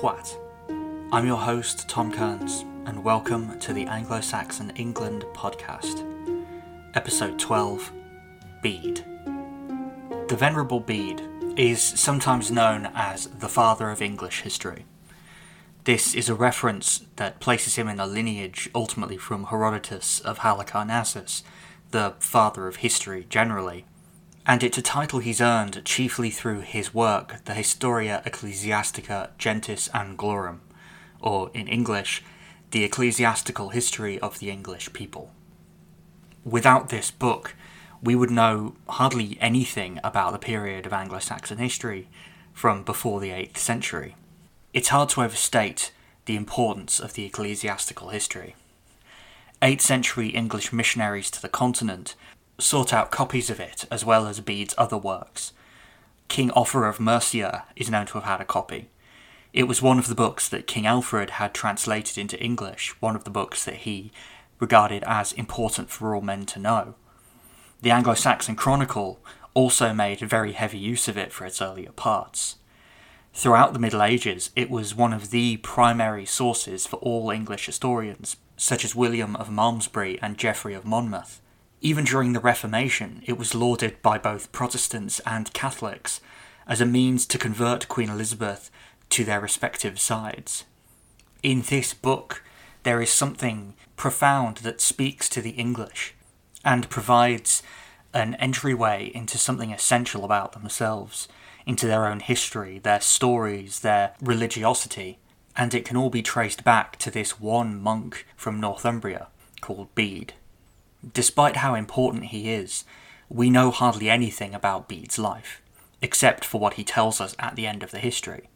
What? I'm your host, Tom Kearns, and welcome to the Anglo-Saxon England podcast. Episode 12, Bede. The Venerable Bede is sometimes known as the Father of English History. This is a reference that places him in a lineage ultimately from Herodotus of Halicarnassus, the father of history generally, and it's a title he's earned chiefly through his work, the Historia Ecclesiastica Gentis Anglorum, or in English, the Ecclesiastical History of the English People. Without this book, we would know hardly anything about the period of Anglo-Saxon history from before the 8th century. It's hard to overstate the importance of the ecclesiastical history. 8th century English missionaries to the continent sought out copies of it, as well as Bede's other works. King Offa of Mercia is known to have had a copy. It was one of the books that King Alfred had translated into English, one of the books that he regarded as important for all men to know. The Anglo-Saxon Chronicle also made very heavy use of it for its earlier parts. Throughout the Middle Ages, it was one of the primary sources for all English historians, such as William of Malmesbury and Geoffrey of Monmouth. Even during the Reformation, it was lauded by both Protestants and Catholics as a means to convert Queen Elizabeth to their respective sides. In this book, there is something profound that speaks to the English and provides an entryway into something essential about themselves, into their own history, their stories, their religiosity, and it can all be traced back to this one monk from Northumbria called Bede. Despite how important he is, we know hardly anything about Bede's life, except for what he tells us at the end of the history.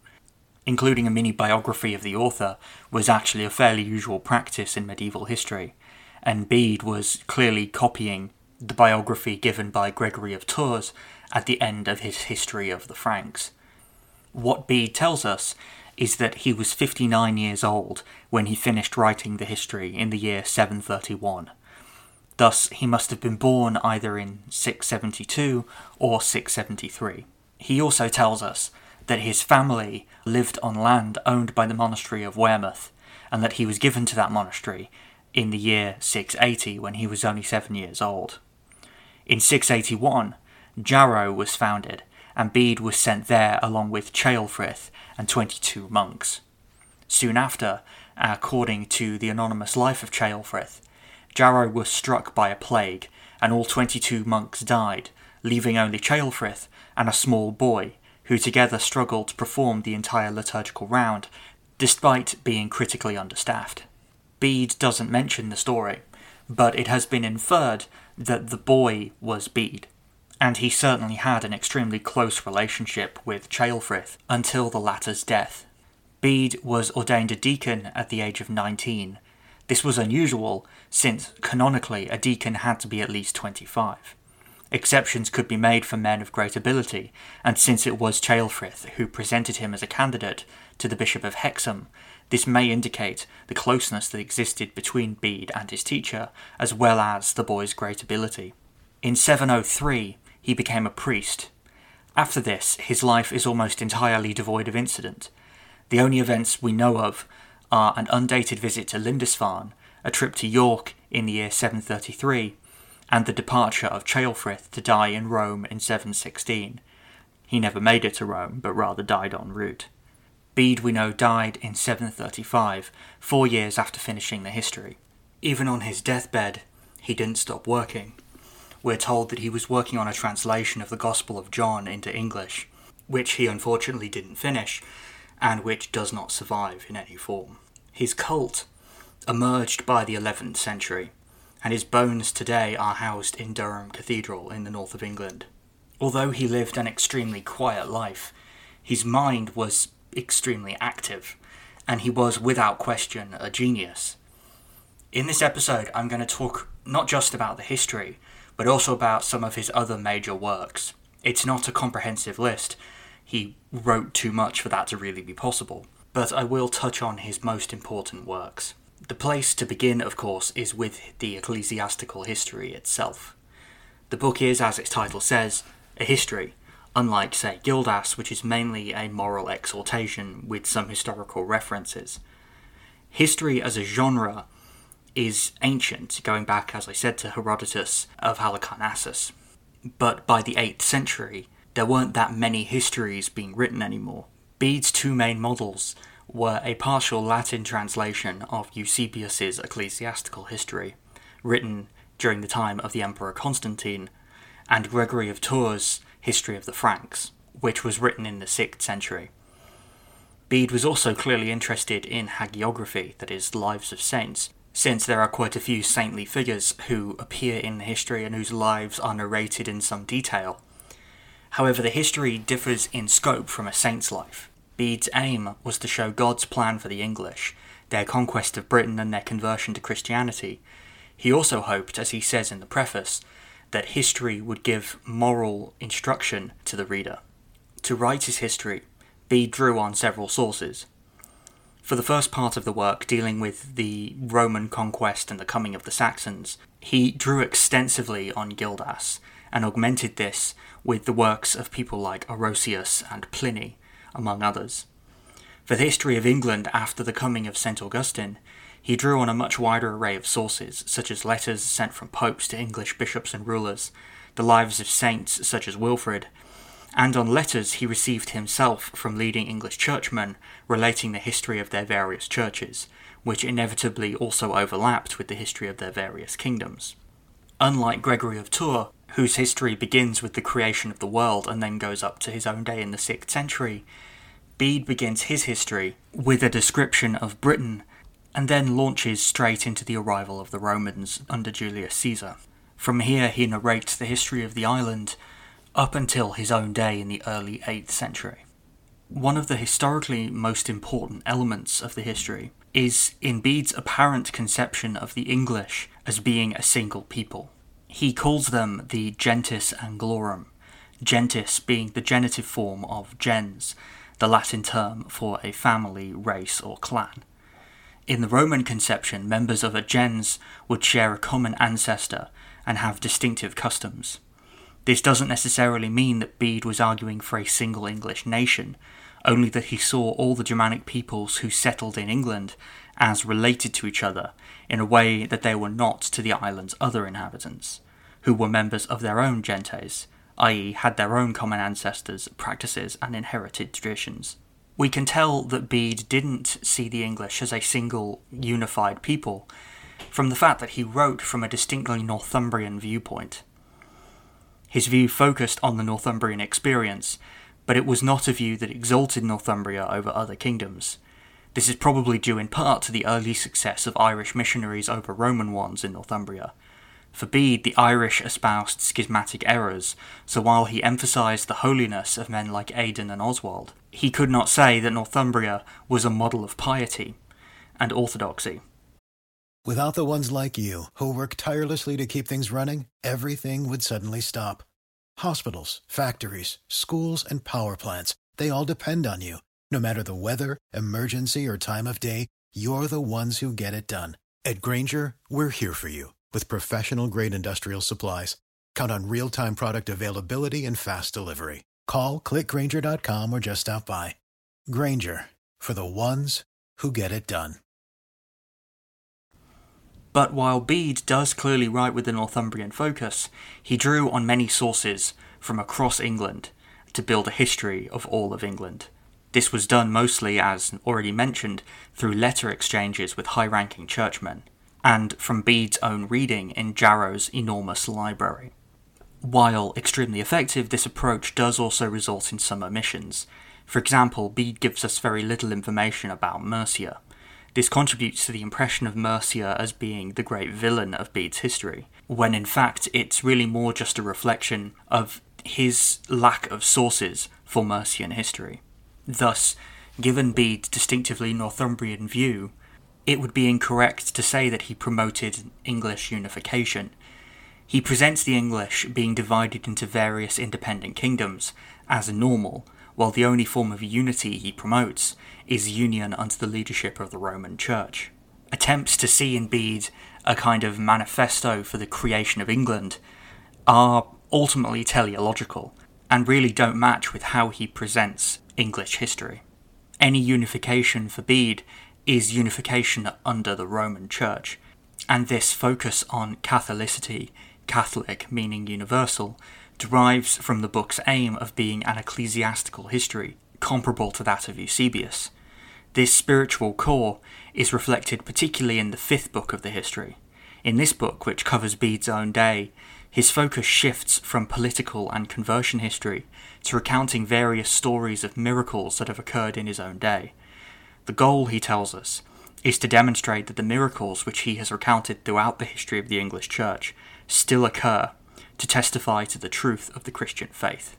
Including a mini-biography of the author was actually a fairly usual practice in medieval history, and Bede was clearly copying the biography given by Gregory of Tours at the end of his History of the Franks. What Bede tells us is that he was 59 years old when he finished writing the history in the year 731. Thus, he must have been born either in 672 or 673. He also tells us that his family lived on land owned by the monastery of Wearmouth, and that he was given to that monastery in the year 680 when he was only 7 years old. In 681, Jarrow was founded, and Bede was sent there along with Ceolfrith and 22 monks. Soon after, according to the anonymous life of Ceolfrith, Jarrow was struck by a plague, and all 22 monks died, leaving only Ceolfrith and a small boy, who together struggled to perform the entire liturgical round, despite being critically understaffed. Bede doesn't mention the story, but it has been inferred that the boy was Bede, and he certainly had an extremely close relationship with Ceolfrith until the latter's death. Bede was ordained a deacon at the age of 19, This was unusual, since canonically a deacon had to be at least 25. Exceptions could be made for men of great ability, and since it was Ceolfrith who presented him as a candidate to the Bishop of Hexham, this may indicate the closeness that existed between Bede and his teacher, as well as the boy's great ability. In 703, he became a priest. After this, his life is almost entirely devoid of incident. The only events we know of are an undated visit to Lindisfarne, a trip to York in the year 733, and the departure of Ceolfrith to die in Rome in 716. He never made it to Rome, but rather died en route. Bede, we know, died in 735, 4 years after finishing the history. Even on his deathbed, he didn't stop working. We're told that he was working on a translation of the Gospel of John into English, which he unfortunately didn't finish, and which does not survive in any form. His cult emerged by the 11th century, and his bones today are housed in Durham Cathedral in the north of England. Although he lived an extremely quiet life, his mind was extremely active, and he was without question a genius. In this episode, I'm going to talk not just about the history, but also about some of his other major works. It's not a comprehensive list. He wrote too much for that to really be possible, but I will touch on his most important works. The place to begin, of course, is with the ecclesiastical history itself. The book is, as its title says, a history, unlike, say, Gildas, which is mainly a moral exhortation with some historical references. History as a genre is ancient, going back, as I said, to Herodotus of Halicarnassus. But by the 8th century, there weren't that many histories being written anymore. Bede's two main models were a partial Latin translation of Eusebius's ecclesiastical history, written during the time of the Emperor Constantine, and Gregory of Tours' History of the Franks, which was written in the 6th century. Bede was also clearly interested in hagiography, that is, lives of saints, since there are quite a few saintly figures who appear in the history and whose lives are narrated in some detail. However, the history differs in scope from a saint's life. Bede's aim was to show God's plan for the English, their conquest of Britain and their conversion to Christianity. He also hoped, as he says in the preface, that history would give moral instruction to the reader. To write his history, Bede drew on several sources. For the first part of the work, dealing with the Roman conquest and the coming of the Saxons, he drew extensively on Gildas, and augmented this with the works of people like Orosius and Pliny, among others. For the history of England after the coming of St Augustine, he drew on a much wider array of sources, such as letters sent from popes to English bishops and rulers, the lives of saints such as Wilfrid, and on letters he received himself from leading English churchmen relating the history of their various churches, which inevitably also overlapped with the history of their various kingdoms. Unlike Gregory of Tours, whose history begins with the creation of the world and then goes up to his own day in the 6th century, Bede begins his history with a description of Britain and then launches straight into the arrival of the Romans under Julius Caesar. From here he narrates the history of the island up until his own day in the early 8th century. One of the historically most important elements of the history is in Bede's apparent conception of the English as being a single people. He calls them the Gentis Anglorum, gentis being the genitive form of gens, the Latin term for a family, race, or clan. In the Roman conception, members of a gens would share a common ancestor and have distinctive customs. This doesn't necessarily mean that Bede was arguing for a single English nation, only that he saw all the Germanic peoples who settled in England as related to each other in a way that they were not to the island's other inhabitants, who were members of their own gentes, i.e. had their own common ancestors, practices, and inherited traditions. We can tell that Bede didn't see the English as a single, unified people from the fact that he wrote from a distinctly Northumbrian viewpoint. His view focused on the Northumbrian experience, but it was not a view that exalted Northumbria over other kingdoms. This is probably due in part to the early success of Irish missionaries over Roman ones in Northumbria. For Bede, the Irish espoused schismatic errors, so while he emphasised the holiness of men like Aidan and Oswald, he could not say that Northumbria was a model of piety and orthodoxy. Without the ones like you, who work tirelessly to keep things running, everything would suddenly stop. Hospitals, factories, schools, and power plants, they all depend on you. No matter the weather, emergency, or time of day, you're the ones who get it done. At Grainger, we're here for you with professional-grade industrial supplies. Count on real-time product availability and fast delivery. Call, clickgrainger.com, or just stop by. Grainger, for the ones who get it done. But while Bede does clearly write with the Northumbrian focus, he drew on many sources from across England to build a history of all of England. This was done mostly, as already mentioned, through letter exchanges with high-ranking churchmen, and from Bede's own reading in Jarrow's enormous library. While extremely effective, this approach does also result in some omissions. For example, Bede gives us very little information about Mercia. This contributes to the impression of Mercia as being the great villain of Bede's history, when in fact it's really more just a reflection of his lack of sources for Mercian history. Thus, given Bede's distinctively Northumbrian view, it would be incorrect to say that he promoted English unification. He presents the English being divided into various independent kingdoms as normal, while the only form of unity he promotes is union under the leadership of the Roman Church. Attempts to see in Bede a kind of manifesto for the creation of England are ultimately teleological, and really don't match with how he presents English history. Any unification for Bede is unification under the Roman Church, and this focus on Catholicity, Catholic meaning universal, derives from the book's aim of being an ecclesiastical history, comparable to that of Eusebius. This spiritual core is reflected particularly in the fifth book of the history. In this book, which covers Bede's own day, his focus shifts from political and conversion history to recounting various stories of miracles that have occurred in his own day. The goal, he tells us, is to demonstrate that the miracles which he has recounted throughout the history of the English Church still occur, to testify to the truth of the Christian faith.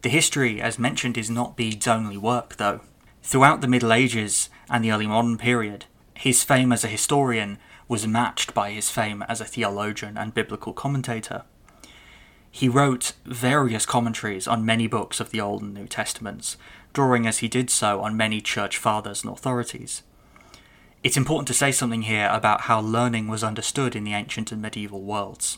The history, as mentioned, is not Bede's only work, though. Throughout the Middle Ages and the early modern period, his fame as a historian was matched by his fame as a theologian and biblical commentator. He wrote various commentaries on many books of the Old and New Testaments, drawing as he did so on many church fathers and authorities. It's important to say something here about how learning was understood in the ancient and medieval worlds.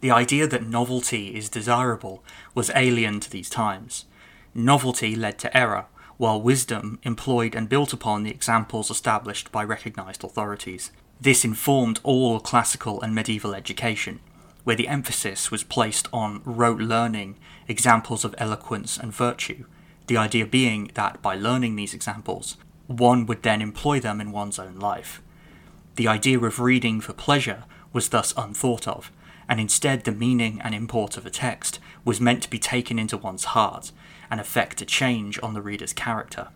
The idea that novelty is desirable was alien to these times. Novelty led to error, while wisdom employed and built upon the examples established by recognised authorities. This informed all classical and medieval education, where the emphasis was placed on rote learning, examples of eloquence and virtue, the idea being that by learning these examples, one would then employ them in one's own life. The idea of reading for pleasure was thus unthought of, and instead the meaning and import of a text was meant to be taken into one's heart and effect a change on the reader's character.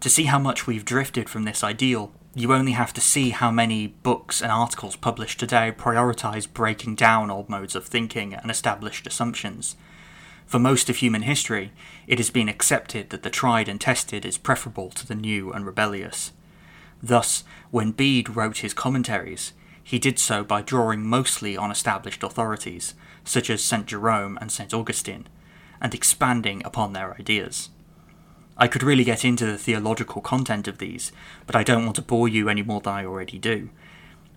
To see how much we've drifted from this ideal, you only have to see how many books and articles published today prioritise breaking down old modes of thinking and established assumptions. For most of human history, it has been accepted that the tried and tested is preferable to the new and rebellious. Thus, when Bede wrote his commentaries, he did so by drawing mostly on established authorities, such as St Jerome and St Augustine, and expanding upon their ideas. I could really get into the theological content of these, but I don't want to bore you any more than I already do.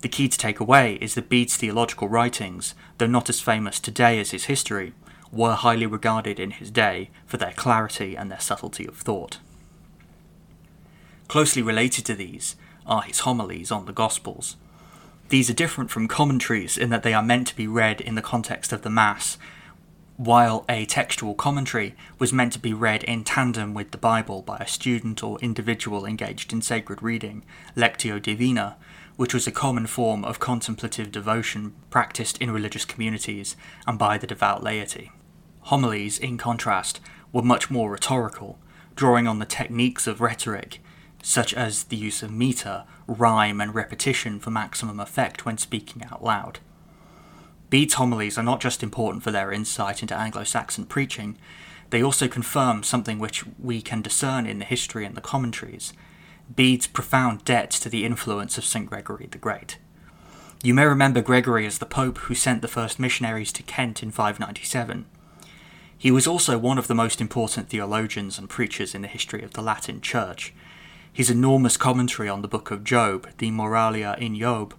The key to take away is that Bede's theological writings, though not as famous today as his history, were highly regarded in his day for their clarity and their subtlety of thought. Closely related to these are his homilies on the Gospels. These are different from commentaries in that they are meant to be read in the context of the Mass, while a textual commentary was meant to be read in tandem with the Bible by a student or individual engaged in sacred reading, Lectio Divina, which was a common form of contemplative devotion practiced in religious communities and by the devout laity. Homilies, in contrast, were much more rhetorical, drawing on the techniques of rhetoric, such as the use of metre, rhyme and repetition for maximum effect when speaking out loud. Bede's homilies are not just important for their insight into Anglo-Saxon preaching, they also confirm something which we can discern in the history and the commentaries, Bede's profound debt to the influence of St Gregory the Great. You may remember Gregory as the Pope who sent the first missionaries to Kent in 597. He was also one of the most important theologians and preachers in the history of the Latin Church. His enormous commentary on the Book of Job, the Moralia in Job,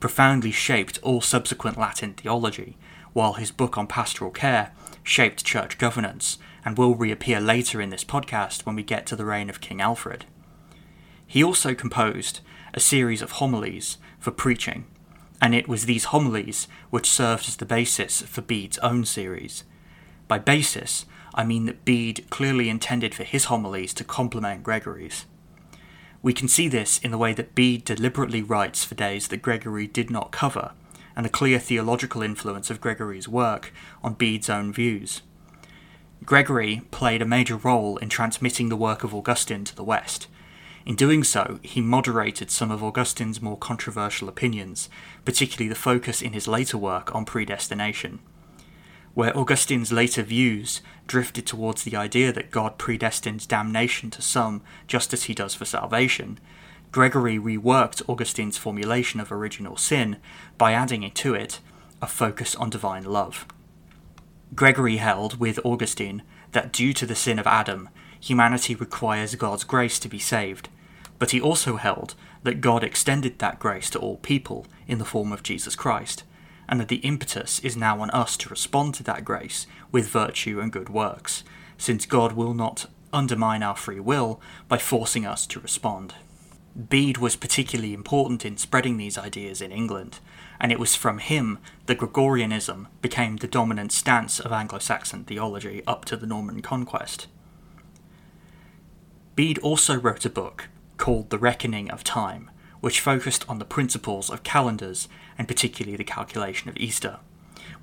profoundly shaped all subsequent Latin theology, while his book on pastoral care shaped church governance, and will reappear later in this podcast when we get to the reign of King Alfred. He also composed a series of homilies for preaching, and it was these homilies which served as the basis for Bede's own series. By basis, I mean that Bede clearly intended for his homilies to complement Gregory's. We can see this in the way that Bede deliberately writes for days that Gregory did not cover, and the clear theological influence of Gregory's work on Bede's own views. Gregory played a major role in transmitting the work of Augustine to the West. In doing so, he moderated some of Augustine's more controversial opinions, particularly the focus in his later work on predestination. Where Augustine's later views drifted towards the idea that God predestines damnation to some just as he does for salvation, Gregory reworked Augustine's formulation of original sin by adding to it a focus on divine love. Gregory held, with Augustine, that due to the sin of Adam, humanity requires God's grace to be saved, but he also held that God extended that grace to all people in the form of Jesus Christ, and that the impetus is now on us to respond to that grace with virtue and good works, since God will not undermine our free will by forcing us to respond. Bede was particularly important in spreading these ideas in England, and it was from him that Gregorianism became the dominant stance of Anglo-Saxon theology up to the Norman Conquest. Bede also wrote a book called The Reckoning of Time, which focused on the principles of calendars, and particularly the calculation of Easter.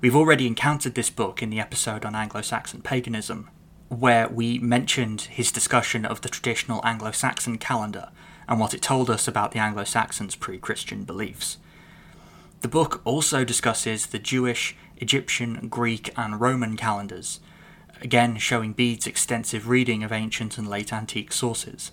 We've already encountered this book in the episode on Anglo-Saxon paganism, where we mentioned his discussion of the traditional Anglo-Saxon calendar and what it told us about the Anglo-Saxons' pre-Christian beliefs. The book also discusses the Jewish, Egyptian, Greek and Roman calendars, again showing Bede's extensive reading of ancient and late antique sources.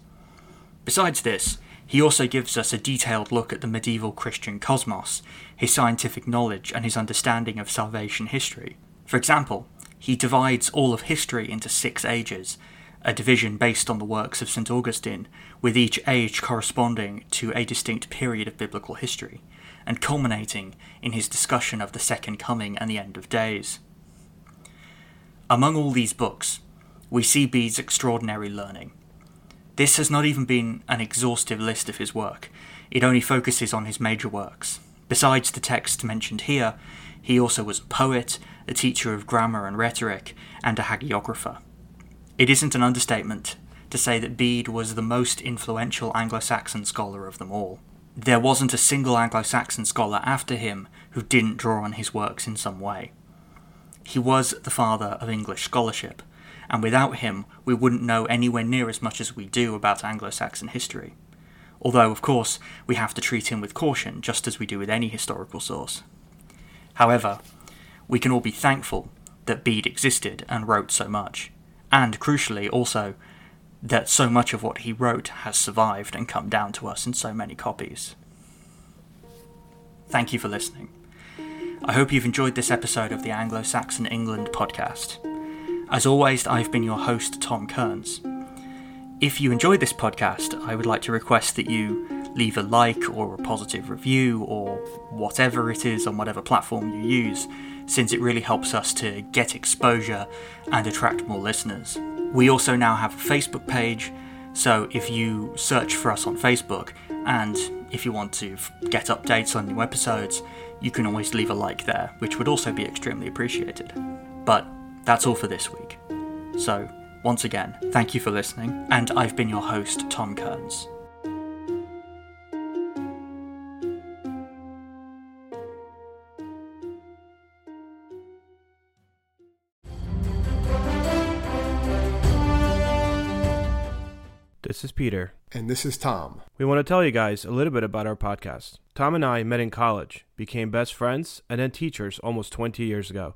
Besides this, he also gives us a detailed look at the medieval Christian cosmos, his scientific knowledge and his understanding of salvation history. For example, he divides all of history into 6 ages, a division based on the works of St Augustine, with each age corresponding to a distinct period of biblical history, and culminating in his discussion of the Second Coming and the End of Days. Among all these books, we see Bede's extraordinary learning. This has not even been an exhaustive list of his work, it only focuses on his major works. Besides the texts mentioned here, he also was a poet, a teacher of grammar and rhetoric, and a hagiographer. It isn't an understatement to say that Bede was the most influential Anglo-Saxon scholar of them all. There wasn't a single Anglo-Saxon scholar after him who didn't draw on his works in some way. He was the father of English scholarship, and without him, we wouldn't know anywhere near as much as we do about Anglo-Saxon history. Although, of course, we have to treat him with caution, just as we do with any historical source. However, we can all be thankful that Bede existed and wrote so much, and, crucially, also, that so much of what he wrote has survived and come down to us in so many copies. Thank you for listening. I hope you've enjoyed this episode of the Anglo-Saxon England podcast. As always, I've been your host, Tom Kearns. If you enjoyed this podcast, I would like to request that you leave a like or a positive review or whatever it is on whatever platform you use, since it really helps us to get exposure and attract more listeners. We also now have a Facebook page, so if you search for us on Facebook, and if you want to get updates on new episodes, you can always leave a like there, which would also be extremely appreciated. But that's all for this week. So, once again, thank you for listening, and I've been your host, Tom Kearns. This is Peter. And this is Tom. We want to tell you guys a little bit about our podcast. Tom and I met in college, became best friends, and then teachers almost 20 years ago.